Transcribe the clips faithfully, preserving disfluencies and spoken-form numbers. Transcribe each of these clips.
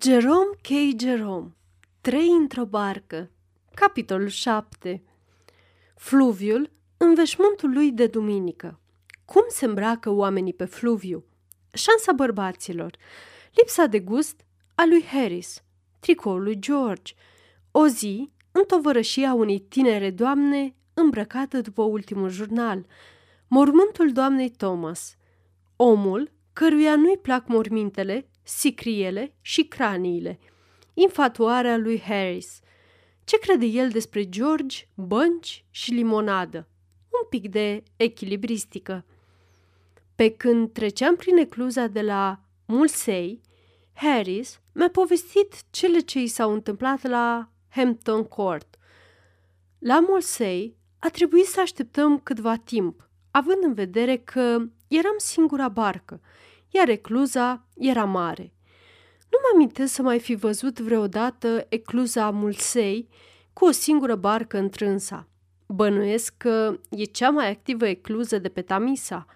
Jerome K. Jerome, trei într-o barcă. Capitolul șapte. Fluviul, înveșmântul lui de duminică. Cum se îmbracă oamenii pe fluviu? Șansa bărbaților. Lipsa de gust a lui Harris. Tricoul lui George. O zi, în tovărășia unei tinere doamne îmbrăcată după ultimul jurnal. Mormântul doamnei Thomas. Omul căruia nu-i plac mormintele, sicriele și craniile. Infatuarea lui Harris. Ce crede el despre George, bănci și limonadă? Un pic de echilibristică. Pe când treceam prin ecluza de la Molesey, Harris mi-a povestit cele ce i s-au întâmplat la Hampton Court. La Molesey a trebuit să așteptăm câtva timp, având în vedere că eram singura barcă, iar ecluza era mare. Nu mă amintesc să mai fi văzut vreodată ecluza Molesey cu o singură barcă întrânsa. Bănuiesc că e cea mai activă ecluză de pe Tamisa.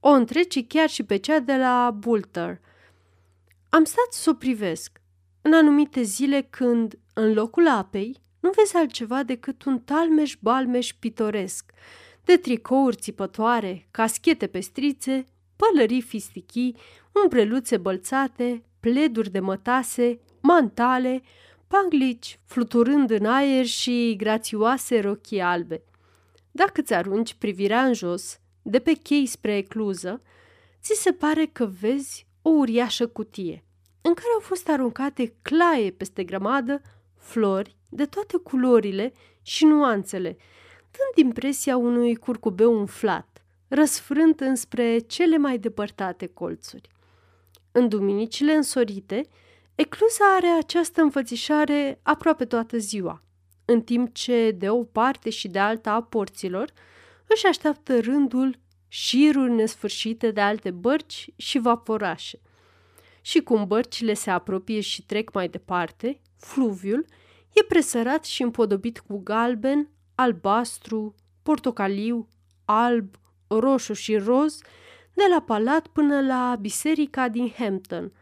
O întrece chiar și pe cea de la Boulter. Am stat să o privesc. În anumite zile când, în locul apei, nu vezi altceva decât un talmeș-balmeș pitoresc, de tricouri țipătoare, caschete pe strițe, pălării fistichii, umbreluțe bălțate, pleduri de mătase, mantale, panglici fluturând în aer și grațioase rochii albe. Dacă îți arunci privirea în jos, de pe chei spre ecluză, ți se pare că vezi o uriașă cutie, în care au fost aruncate claie peste grămadă, flori de toate culorile și nuanțele, dând impresia unui curcubeu umflat, răsfrânt înspre cele mai depărtate colțuri. În duminicile însorite, ecluza are această înfățișare aproape toată ziua, în timp ce de o parte și de alta a porților își așteaptă rândul șiruri nesfârșite de alte bărci și vaporașe. Și cum bărcile se apropie și trec mai departe, fluviul e presărat și împodobit cu galben, albastru, portocaliu, alb, roșu și roz, de la palat până la biserica din Hampton.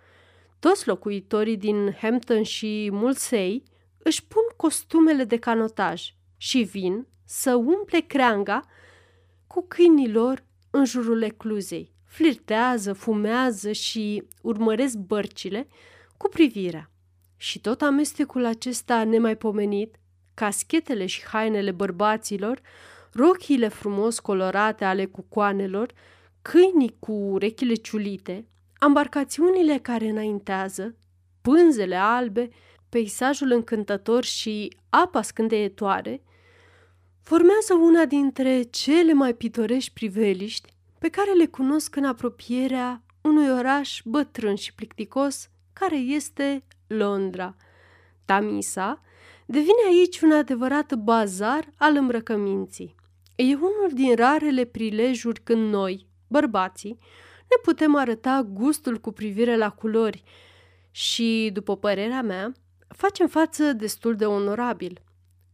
Toți locuitorii din Hampton și Molesey își pun costumele de canotaj și vin să umple creanga cu câinii lor în jurul ecluzei. Flirtează, fumează și urmăresc bărcile cu privirea. Și tot amestecul acesta nemaipomenit, caschetele și hainele bărbaților, rochiile frumos colorate ale cucoanelor, câinii cu urechile ciulite, ambarcațiunile care înaintează, pânzele albe, peisajul încântător și apa scânteietoare, formează una dintre cele mai pitorești priveliști pe care le cunosc în apropierea unui oraș bătrân și plicticos, care este Londra. Tamisa devine aici un adevărat bazar al îmbrăcăminții. E unul din rarele prilejuri când noi, bărbații, ne putem arăta gustul cu privire la culori și, după părerea mea, facem față destul de onorabil.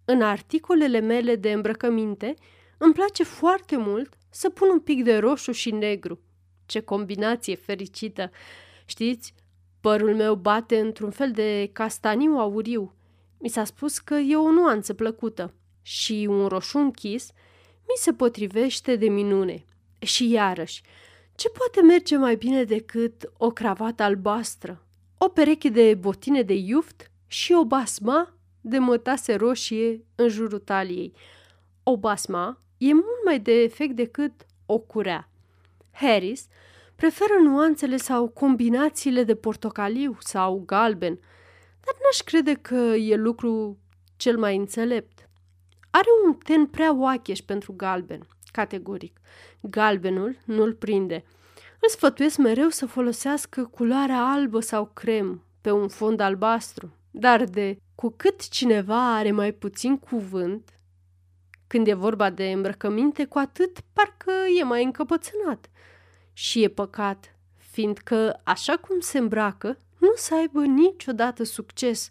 În articolele mele de îmbrăcăminte îmi place foarte mult să pun un pic de roșu și negru. Ce combinație fericită! Știți, părul meu bate într-un fel de castaniu auriu. Mi s-a spus că e o nuanță plăcută și un roșu închis mi se potrivește de minune. Și iarăși, ce poate merge mai bine decât o cravată albastră, o pereche de botine de iuft și o basma de mătase roșie în jurul taliei? O basma e mult mai de efect decât o curea. Harris preferă nuanțele sau combinațiile de portocaliu sau galben, dar n-aș crede că e lucru cel mai înțelept. Are un ten prea oacheș pentru galben, categoric. Galbenul nu-l prinde. Îl sfătuiesc mereu să folosească culoarea albă sau crem pe un fond albastru, dar de cu cât cineva are mai puțin cuvânt, când e vorba de îmbrăcăminte, cu atât parcă e mai încăpățânat. Și e păcat, fiindcă așa cum se îmbracă, nu să aibă niciodată succes,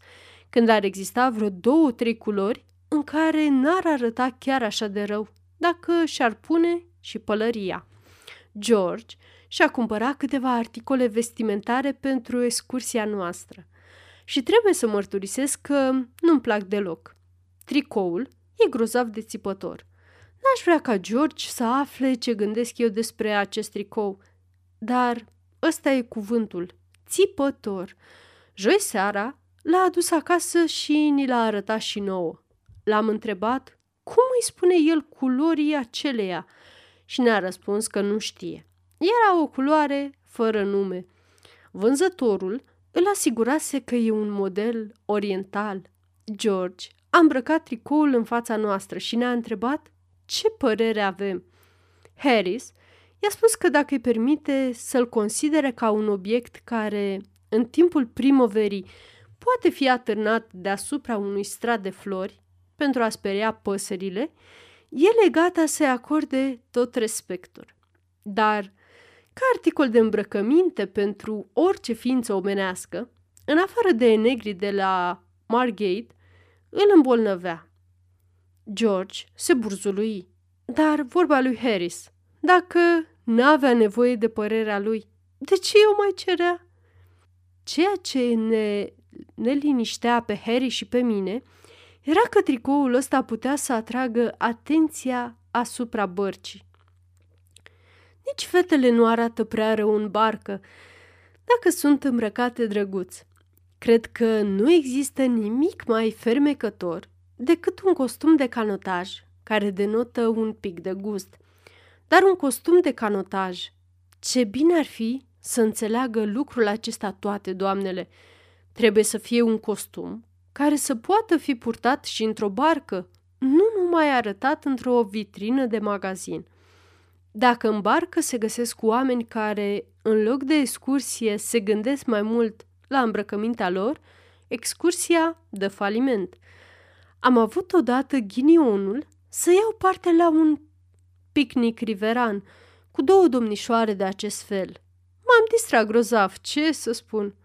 când ar exista vreo două, trei culori în care n-ar arăta chiar așa de rău, dacă și-ar pune și pălăria. George și-a cumpărat câteva articole vestimentare pentru excursia noastră. și trebuie să mărturisesc că nu-mi plac deloc. Tricoul e grozav de țipător. N-aș vrea ca George să afle ce gândesc eu despre acest tricou, dar ăsta e cuvântul, țipător. Joi seara l-a adus acasă și ni l-a arătat și nouă. L-am întrebat cum îi spune el culorii aceleia și ne-a răspuns că nu știe. Era o culoare fără nume. Vânzătorul îl asigurase că e un model oriental. George a îmbrăcat tricoul în fața noastră și ne-a întrebat ce părere avem. Harris i-a spus că dacă îi permite să-l considere ca un obiect care, în timpul primăverii, poate fi atârnat deasupra unui strat de flori pentru a speria păsările, el e gata să-i acorde tot respectul. Dar, ca articol de îmbrăcăminte pentru orice ființă omenească, în afară de negri de la Margate, îl îmbolnăvea. George se burzului, dar vorba lui Harris, dacă n-avea nevoie de părerea lui, de ce o mai cerea? Ceea ce ne, ne liniștea pe Harris și pe mine era că tricoul ăsta putea să atragă atenția asupra bărcii. Nici fetele nu arată prea rău în barcă, dacă sunt îmbrăcate drăguț. Cred că nu există nimic mai fermecător decât un costum de canotaj, care denotă un pic de gust. Dar un costum de canotaj, ce bine ar fi să înțeleagă lucrul acesta toate doamnele. Trebuie să fie un costum care să poată fi purtat și într-o barcă, nu numai arătat într-o vitrină de magazin. Dacă în barcă se găsesc oameni care, în loc de excursie, se gândesc mai mult la îmbrăcămintea lor, excursia dă faliment. Am avut odată ghinionul să iau parte la un picnic riveran cu două domnișoare de acest fel. M-am distrat grozav, ce să spun.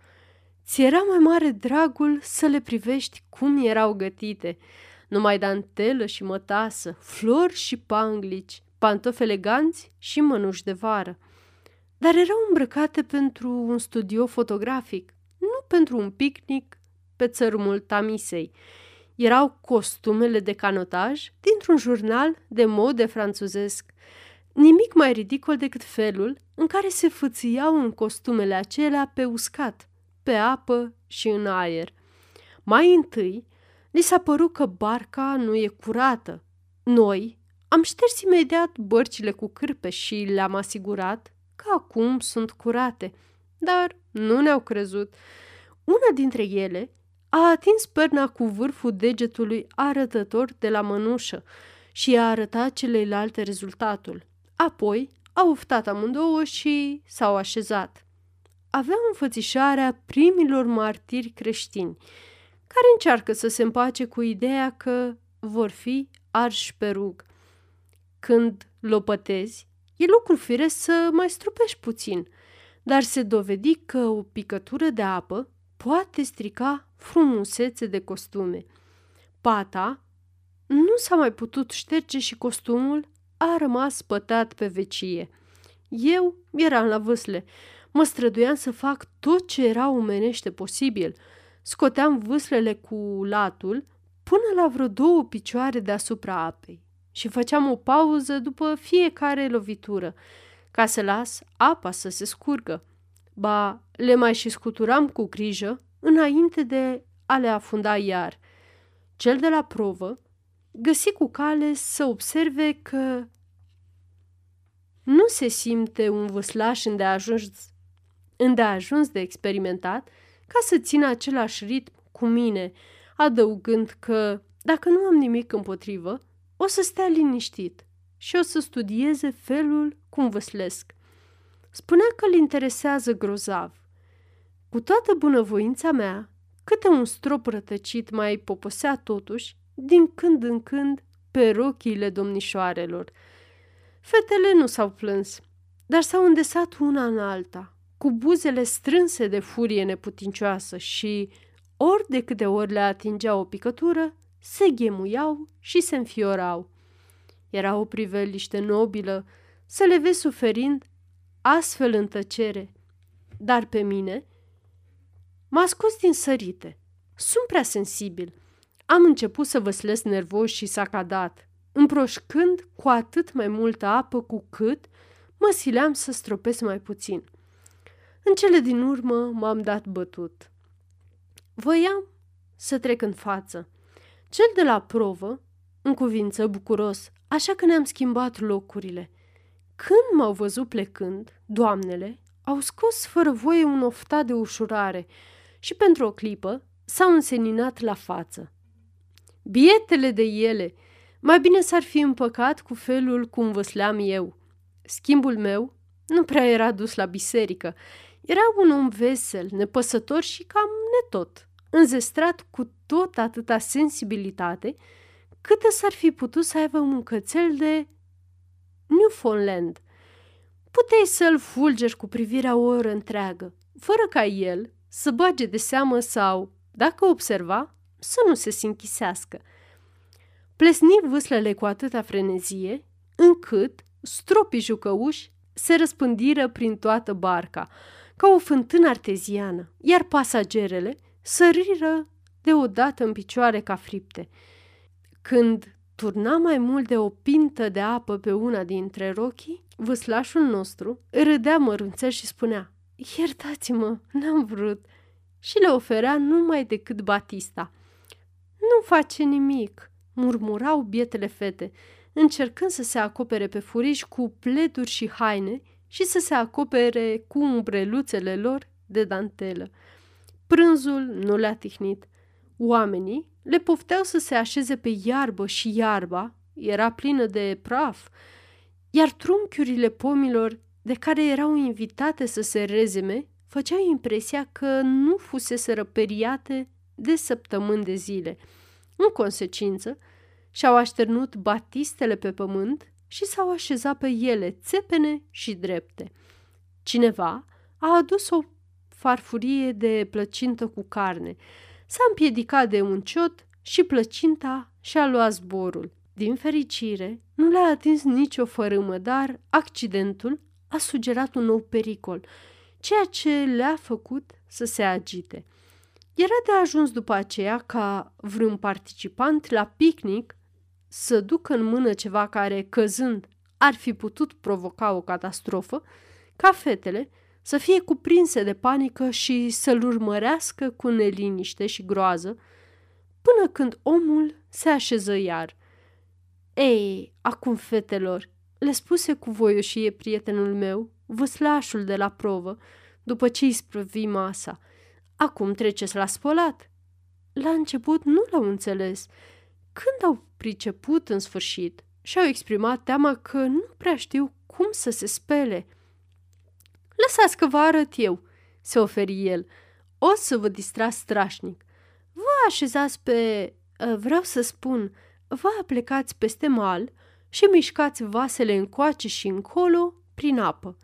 Ți era mai mare dragul să le privești cum erau gătite. Numai dantelă și mătasă, flori și panglici, pantofi eleganți și mănuși de vară. Dar erau îmbrăcate pentru un studio fotografic, nu pentru un picnic pe țărmul Tamisei. Erau costumele de canotaj dintr-un jurnal de modă franțuzesc. Nimic mai ridicol decât felul în care se fățiau în costumele acelea pe uscat, pe apă și în aer. Mai întâi, li s-a părut că barca nu e curată. Noi am șters imediat bărcile cu cârpe și le-am asigurat că acum sunt curate, dar nu ne-au crezut. Una dintre ele a atins perna cu vârful degetului arătător de la mănușă și a arătat celelalte rezultatul. Apoi au oftat amândouă și s-au așezat. Aveau înfățișarea primilor martiri creștini, care încearcă să se împace cu ideea că vor fi arși pe rug. Când lopătezi, e lucru firesc să mai strupești puțin, dar se dovedi că o picătură de apă poate strica frumusețe de costume. Pata nu s-a mai putut șterge și costumul a rămas pătat pe vecie. Eu eram la vâsle. Mă străduiam să fac tot ce era omenește posibil. Scoteam vâslele cu latul până la vreo două picioare deasupra apei și făceam o pauză după fiecare lovitură, ca să las apa să se scurgă. Ba, le mai și scuturam cu grijă înainte de a le afunda iar. Cel de la provă găsi cu cale să observe că nu se simte un vâslaș îndeajuns, îndeajuns de experimentat ca să țină același ritm cu mine, adăugând că, dacă nu am nimic împotrivă, o să stea liniștit și o să studieze felul cum vâslesc. Spunea că îl interesează grozav. Cu toată bunăvoința mea, câte un strop rătăcit mai poposea totuși, din când în când, pe rochiile domnișoarelor. Fetele nu s-au plâns, dar s-au îndesat una în alta, cu buzele strânse de furie neputincioasă și, ori de câte ori le atingea o picătură, se ghemuiau și se înfiorau. Era o priveliște nobilă să le vezi suferind astfel în tăcere, dar pe mine M-a scos din sărite. Sunt prea sensibil. Am început să văslesc nervos și sacadat, împroșcând cu atât mai multă apă cu cât mă sileam să stropesc mai puțin. În cele din urmă m-am dat bătut. Voiam să trec în față. Cel de la provă, în cuvință bucuros, așa că ne-am schimbat locurile. Când m-au văzut plecând, doamnele au scos fără voie un oftat de ușurare și pentru o clipă s-au înseninat la față. Bietele de ele! Mai bine s-ar fi împăcat cu felul cum văsleam eu. Schimbul meu nu prea era dus la biserică. Era un om vesel, nepăsător și cam netot, înzestrat cu tot atâta sensibilitate câtă s-ar fi putut să aibă un cățel de Newfoundland. Puteai să-l fulgeri cu privirea o oră întreagă, fără ca el să bage de seamă sau, dacă observa, să nu se închisească. Plesni vâslele cu atâta frenezie, încât stropii jucăuși se răspândiră prin toată barca, ca o fântână arteziană, iar pasagerele săriră deodată în picioare ca fripte. Când turna mai mult de o pintă de apă pe una dintre rochii, vâslașul nostru râdea mărunțel și spunea: „Iertați-mă, n-am vrut," și le oferea numai decât batista. „Nu face nimic," murmurau bietele fete, încercând să se acopere pe furiș cu pleturi și haine și să se acopere cu umbreluțele lor de dantelă. Prânzul nu le-a tihnit. Oamenii le pofteau să se așeze pe iarbă și iarba era plină de praf, iar trunchiurile pomilor de care erau invitate să se rezeme făceau impresia că nu fuseseră periate de săptămâni de zile. În consecință, și-au așternut batistele pe pământ și s-au așezat pe ele, țepene și drepte. Cineva a adus o farfurie de plăcintă cu carne. S-a împiedicat de un ciot și plăcinta și-a luat zborul. Din fericire, nu le-a atins nicio fărâmă, dar accidentul a sugerat un nou pericol, ceea ce le-a făcut să se agite. Era de ajuns după aceea ca vreun participant la picnic să ducă în mână ceva care, căzând, ar fi putut provoca o catastrofă, ca fetele să fie cuprinse de panică și să-l urmărească cu neliniște și groază, până când omul se așeză iar. „Ei, acum, fetelor," le spuse cu voioșie prietenul meu, vâslașul de la provă, după ce îi sprăvi masa, „acum treceți la spălat." La început nu l-au înțeles. Când au priceput în sfârșit, și-au exprimat teama că nu prea știu cum să se spele. „Lăsați că vă arăt eu," se oferi el. „O să vă distrați strașnic. Vă așezați pe... vreau să spun, vă aplecați peste mal și mișcați vasele încoace și încolo prin apă."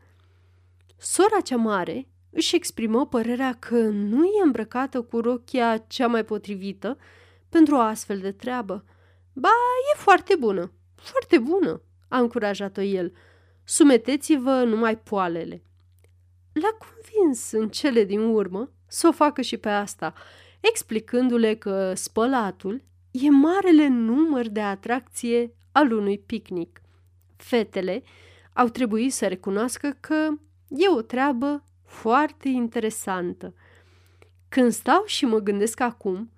Sora cea mare își exprimă părerea că nu e îmbrăcată cu rochia cea mai potrivită pentru o astfel de treabă. „Ba, e foarte bună, foarte bună," a încurajat-o el. „Sumeteți-vă numai poalele." L-a convins în cele din urmă să o facă și pe asta, explicându-le că spălatul e marele număr de atracție al unui picnic. Fetele au trebuit să recunoască că e o treabă foarte interesantă. Când stau și mă gândesc acum,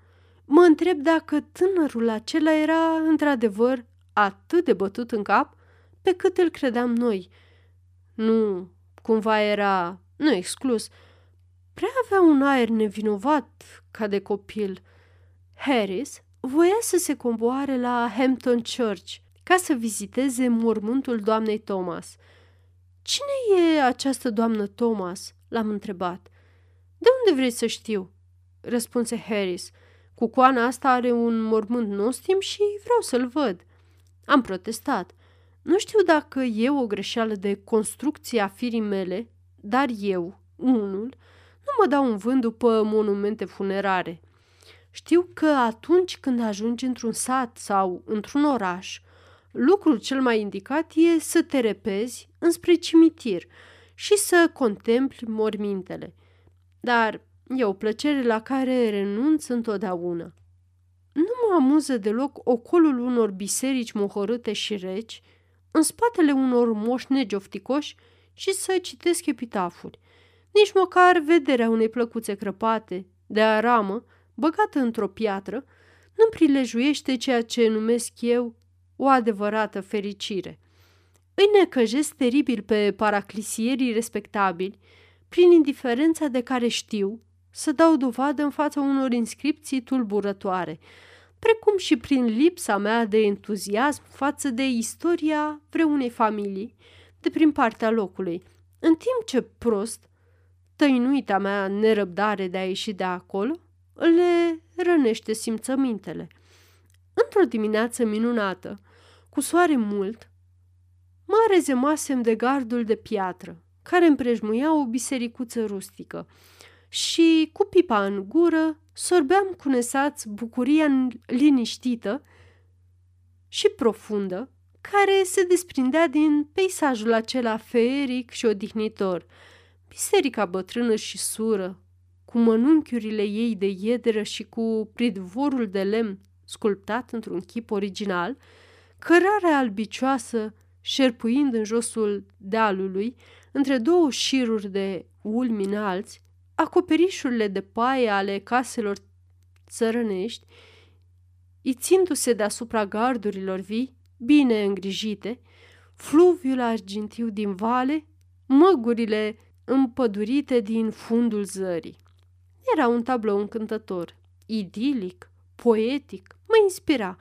mă întreb dacă tânărul acela era într-adevăr atât de bătut în cap pe cât îl credeam noi. Nu, cumva era, nu exclus, prea avea un aer nevinovat ca de copil. Harris voia să se comboare la Hampton Church ca să viziteze mormântul doamnei Thomas. „Cine e această doamnă Thomas?" l-am întrebat. „De unde vrei să știu?" răspunse Harris. „Cucoana asta are un mormânt nostim și vreau să-l văd." Am protestat. Nu știu dacă e o greșeală de construcție a firii mele, dar eu, unul, nu mă dau în vânt după monumente funerare. Știu că atunci când ajungi într-un sat sau într-un oraș, lucrul cel mai indicat e să te repezi înspre cimitir și să contempli mormintele. Dar E o plăcere la care renunț întotdeauna. Nu mă amuză deloc ocolul unor biserici mohorâte și reci, în spatele unor moși negioftcoși și să citesc epitafuri. Nici măcar vederea unei plăcuțe crăpate, de aramă, băgată într-o piatră, nu-mi prilejuiește ceea ce numesc eu o adevărată fericire. Îi necăjesc teribil pe paraclisierii respectabili prin indiferența de care știu să dau dovadă în fața unor inscripții tulburătoare, precum și prin lipsa mea de entuziasm față de istoria vreunei familii de prin partea locului, în timp ce prost, tăinuita mea nerăbdare de a ieși de acolo le rănește simțămintele. Într-o dimineață minunată, cu soare mult, mă rezemasem de gardul de piatră, care împrejmuia o bisericuță rustică, și, cu pipa în gură, sorbeam cu nesați bucuria liniștită și profundă, care se desprindea din peisajul acela feeric și odihnitor. Biserica bătrână și sură, cu mănunchiurile ei de iederă și cu pridvorul de lemn sculptat într-un chip original, cărarea albicioasă șerpuind în josul dealului, între două șiruri de ulmi înalți, acoperișurile de paie ale caselor țărănești, ițindu-se deasupra gardurilor vii, bine îngrijite, fluviul argintiu din vale, măgurile împădurite din fundul zării. Era un tablou încântător, idilic, poetic, mă inspira,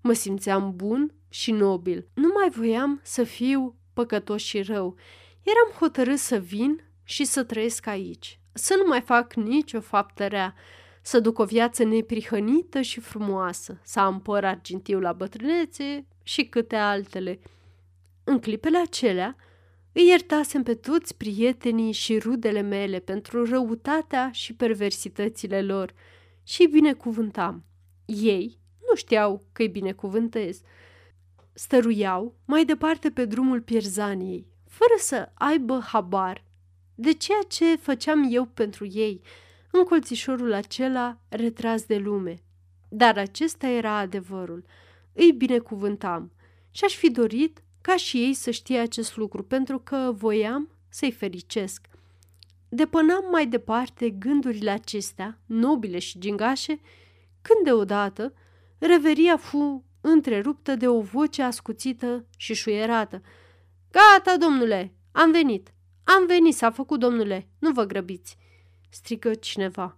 mă simțeam bun și nobil. Nu mai voiam să fiu păcătos și rău. Eram hotărât să vin și să trăiesc aici, să nu mai fac nicio faptă rea, să duc o viață neprihănită și frumoasă, să am păr argintiu la bătrânețe și câte altele. În clipele acelea, îi iertasem pe toți prietenii și rudele mele pentru răutatea și perversitățile lor și îi binecuvântam. Ei nu știau că îi binecuvântez. Stăruiau mai departe pe drumul pierzaniei, fără să aibă habar de ceea ce făceam eu pentru ei, în colțișorul acela retras de lume. Dar acesta era adevărul. Îi binecuvântam și aș fi dorit ca și ei să știe acest lucru, pentru că voiam să-i fericesc. Depănam mai departe gândurile acestea, nobile și gingașe, când deodată reveria fu întreruptă de o voce ascuțită și șuierată. "Gata, domnule, am venit! Am venit, s-a făcut, domnule, nu vă grăbiți!" strigă cineva.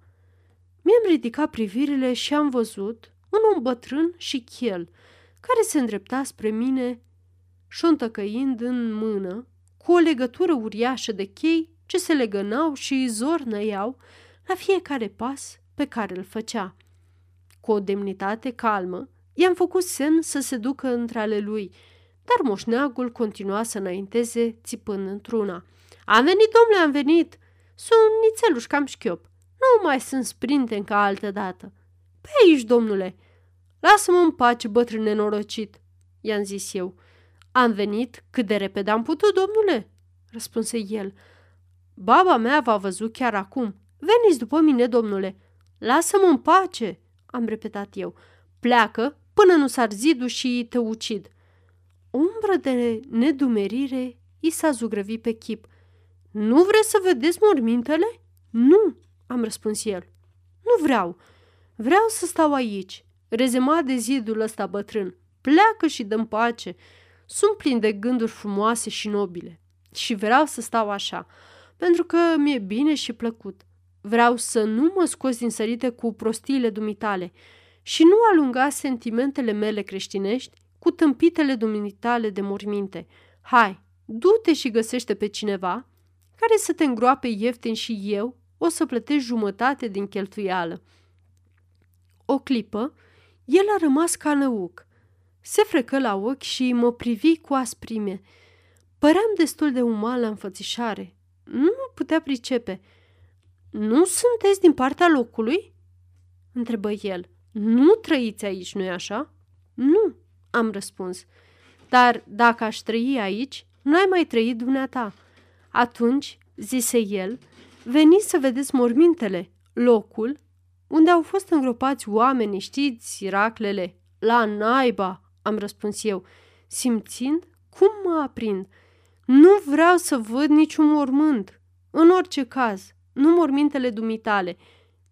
Mi-am ridicat privirile și am văzut un om bătrân și chel, care se îndrepta spre mine, șontăcăind în mână, cu o legătură uriașă de chei ce se legănau și zornăiau la fiecare pas pe care îl făcea. Cu o demnitate calmă, i-am făcut semn să se ducă între ale lui, dar moșneagul continua să înainteze, țipând într-una. "Am venit, domnule, am venit! Sunt nițeluș cam șchiop. Nu mai sunt sprinten ca altă dată. Pe aici, domnule! Lasă-mă în pace, bătrân nenorocit!" i-am zis eu. "Am venit cât de repede am putut, domnule," răspunse el. "Baba mea v-a văzut chiar acum. Veniți după mine, domnule." "Lasă-mă în pace," am repetat eu. "Pleacă până nu s-ar zidul și te ucid." O umbră de nedumerire i s-a zugrăvit pe chip. "Nu vreți să vedeți mormintele?" "Nu," am răspuns el. "Nu vreau. Vreau să stau aici, rezemat de zidul ăsta bătrân. Pleacă și dă-mi pace. Sunt plin de gânduri frumoase și nobile și vreau să stau așa, pentru că mi-e bine și plăcut. Vreau să nu mă scoți din sărite cu prostiile dumitale și nu alunga sentimentele mele creștinești cu tâmpitele dumitale de morminte. Hai, du-te și găsește pe cineva care să te îngroape ieftin și eu o să plătești jumătate din cheltuială." O clipă, el a rămas ca năuc. Se frecă la ochi și mă privi cu asprime. Păream destul de uman la înfățișare. Nu putea pricepe. "Nu sunteți din partea locului?" întrebă el. "Nu trăiți aici, nu-i așa?" "Nu," am răspuns. "Dar dacă aș trăi aici, n-ai mai trăit dumneata." "Atunci," zise el, "veniți să vedeți mormintele. locul unde au fost îngropați oamenii, știți, siraclele, la naiba, am răspuns eu, simțind cum mă aprind. Nu vreau să văd niciun mormânt. În orice caz, nu mormintele dumitale.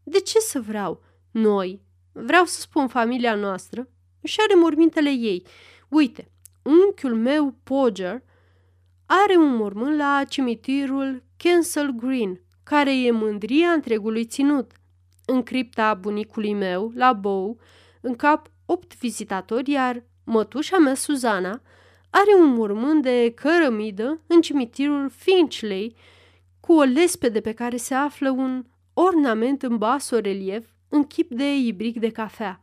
De ce să vreau? Noi, vreau să spun, familia noastră își are mormintele ei. Uite, unchiul meu, Podger, are un mormânt la cimitirul Kensal Green, care e mândria întregului ținut. În cripta bunicului meu, la Bow, încap opt vizitatori, iar mătușa mea, Suzana, are un mormânt de cărămidă în cimitirul Finchley, cu o lespede pe care se află un ornament în basorelief în chip de ibric de cafea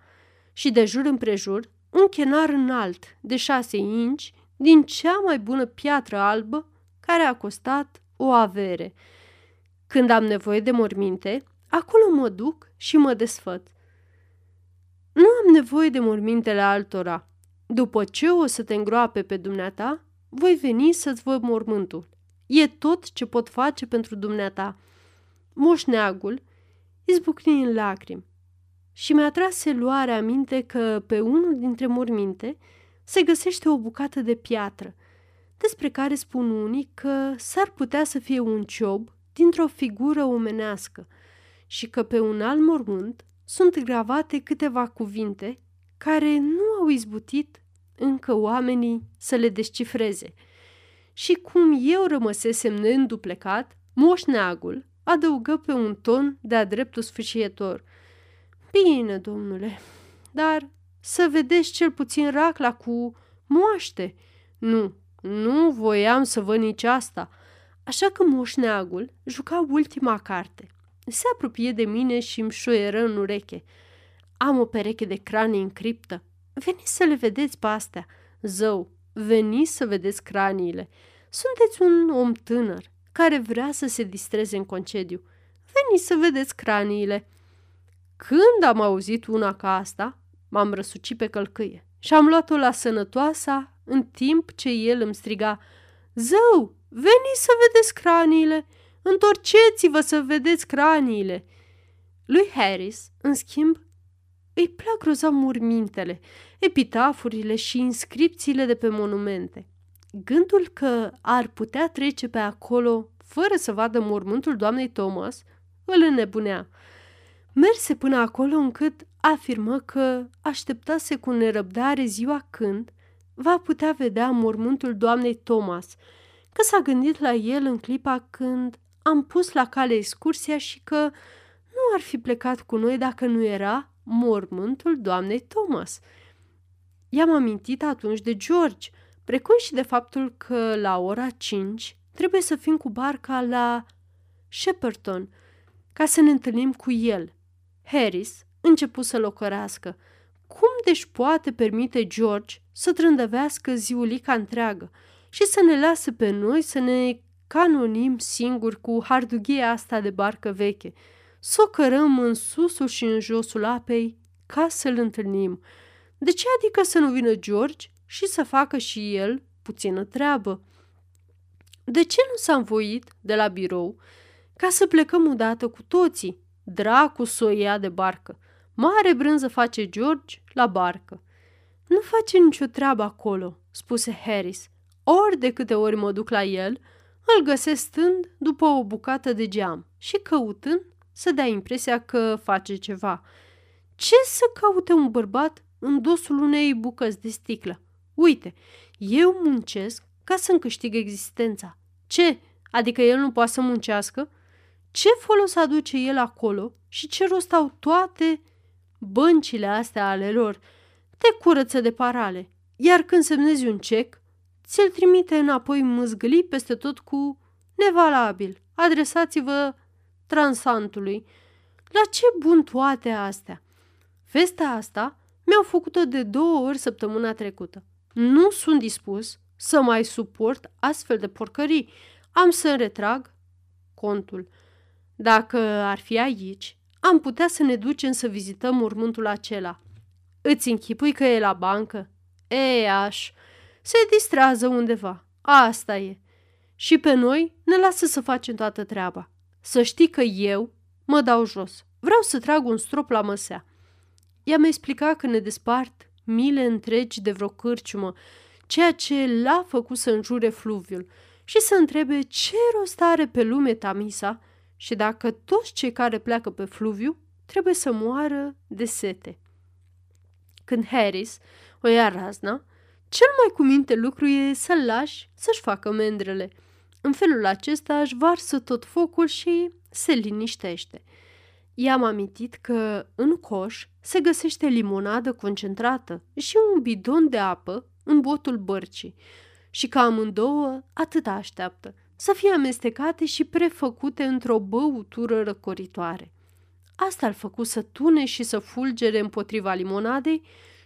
și de jur împrejur un chenar înalt de șase inci din cea mai bună piatră albă care a costat o avere. Când am nevoie de morminte, acolo mă duc și mă desfăt. Nu am nevoie de mormintele altora. După ce o să te îngroape pe dumneata, voi veni să-ți văd mormântul. E tot ce pot face pentru dumneata. Moșneagul izbucni în lacrimi și mi-a tras luarea aminte că pe unul dintre morminte se găsește o bucată de piatră, despre care spun unii că s-ar putea să fie un ciob dintr-o figură omenească și că pe un alt mormânt sunt gravate câteva cuvinte care nu au izbutit încă oamenii să le descifreze. Și cum eu rămăsesem neînduplecat, moșneagul adăugă pe un ton de-a dreptul sfâșietor: "Bine, domnule, dar să vedeți cel puțin racla cu moaște." Nu, nu voiam să văd nici asta. Așa că moșneagul juca ultima carte. Se apropie de mine și îmi șoieră în ureche: "Am o pereche de cranii în criptă. Veniți să le vedeți pe astea. Zău, veniți să vedeți craniile. Sunteți un om tânăr care vrea să se distreze în concediu. Veniți să vedeți craniile." Când am auzit una ca asta, m-am răsucit pe călcâie și am luat-o la sănătoasa în timp ce el îmi striga: "Zău, veniți să vedeți craniile! Întorceți-vă să vedeți craniile!" Lui Harris, în schimb, îi plac grozav mormintele, epitafurile și inscripțiile de pe monumente. Gândul că ar putea trece pe acolo fără să vadă mormântul doamnei Thomas îl înnebunea. Merse până acolo încât afirmă că așteptase cu nerăbdare ziua când va putea vedea mormântul doamnei Thomas, că s-a gândit la el în clipa când am pus la cale excursia și că nu ar fi plecat cu noi dacă nu era mormântul doamnei Thomas. I-am amintit atunci de George, precum și de faptul că la ora cinci trebuie să fim cu barca la Sheperton ca să ne întâlnim cu el. Harris începu să locărească. Cum deci poate permite George să trândăvească ziulica întreagă și să ne lase pe noi să ne canonim singuri cu hardughia asta de barcă veche, s-o cărăm în susul și în josul apei ca să-l întâlnim? De ce adică să nu vină George și să facă și el puțină treabă? De ce nu s-a învoit de la birou ca să plecăm odată cu toții? Dracu s-o ia de barcă. Mare brânză face George la barcă. Nu face nicio treabă acolo, spuse Harris. Ori de câte ori mă duc la el, îl găsesc stând după o bucată de geam și căutând să dea impresia că face ceva. Ce să caute un bărbat în dosul unei bucăți de sticlă? Uite, eu muncesc ca să-mi câștig existența. Ce? Adică el nu poate să muncească? Ce folos aduce el acolo și ce rost au toate băncile astea ale lor? Te curăță de parale, iar când semnezi un cec, ți-l trimite înapoi mâzgălit peste tot cu nevalabil. Adresați-vă transantului. La ce bun toate astea? Festa asta mi-au făcut-o de două ori săptămâna trecută. Nu sunt dispus să mai suport astfel de porcării. Am să-mi retrag contul. Dacă ar fi aici, am putea să ne ducem să vizităm mormântul acela. Îți închipui că e la bancă? E, aș. Se distrează undeva. Asta e. Și pe noi ne lasă să facem toată treaba. Să știi că eu mă dau jos. Vreau să trag un strop la măsea." Ea-mi explica că ne despart mile întregi de vreo cârciumă, ceea ce l-a făcut să înjure fluviul și să întrebe ce rost are pe lume Tamisa și dacă toți cei care pleacă pe fluviu trebuie să moară de sete. Când Harris o ia razna, cel mai cuminte lucru e să-l lași să-și facă mendrele. În felul acesta își varsă tot focul și se liniștește. I-am amintit că în coș se găsește limonadă concentrată și un bidon de apă în botul bărcii și că amândouă atât așteaptă, să fie amestecate și prefăcute într-o băutură răcoritoare. Asta îl făcu să tune și să fulgere împotriva limonadei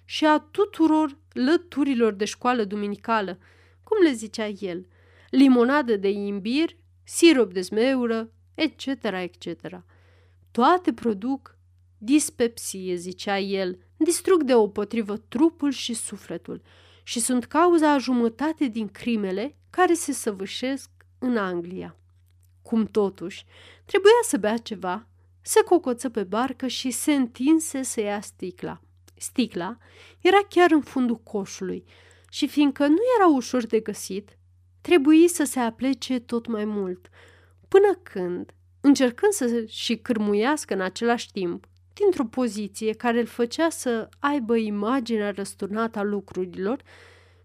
și a tuturor lăturilor de școală duminicală, cum le zicea el, limonadă de imbir, sirop de zmeură, et cetera, et cetera. Toate produc dispepsie, zicea el, distrug deopotrivă trupul și sufletul și sunt cauza a jumătate din crimele care se săvârșesc în Anglia. Cum totuși trebuia să bea ceva, se cocoță pe barcă și se întinse să ia sticla. Sticla era chiar în fundul coșului și fiindcă nu era ușor de găsit, trebuie să se aplece tot mai mult, până când, încercând să și cârmuiască în același timp, dintr-o poziție care îl făcea să aibă imaginea răsturnată a lucrurilor,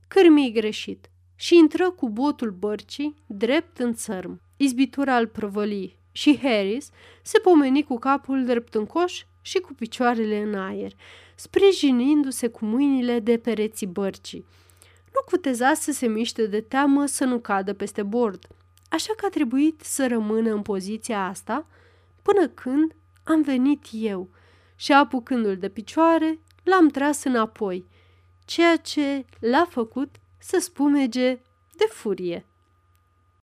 cârmii greșit și intră cu botul bărcii drept în țărm. Izbitura îl prăvăli și Harris se pomeni cu capul drept în coș și cu picioarele în aer, sprijinindu-se cu mâinile de pereții bărcii. Nu cuteza să se miște de teamă să nu cadă peste bord, așa că a trebuit să rămână în poziția asta până când am venit eu și, apucându-l de picioare, l-am tras înapoi, ceea ce l-a făcut să spumege de furie.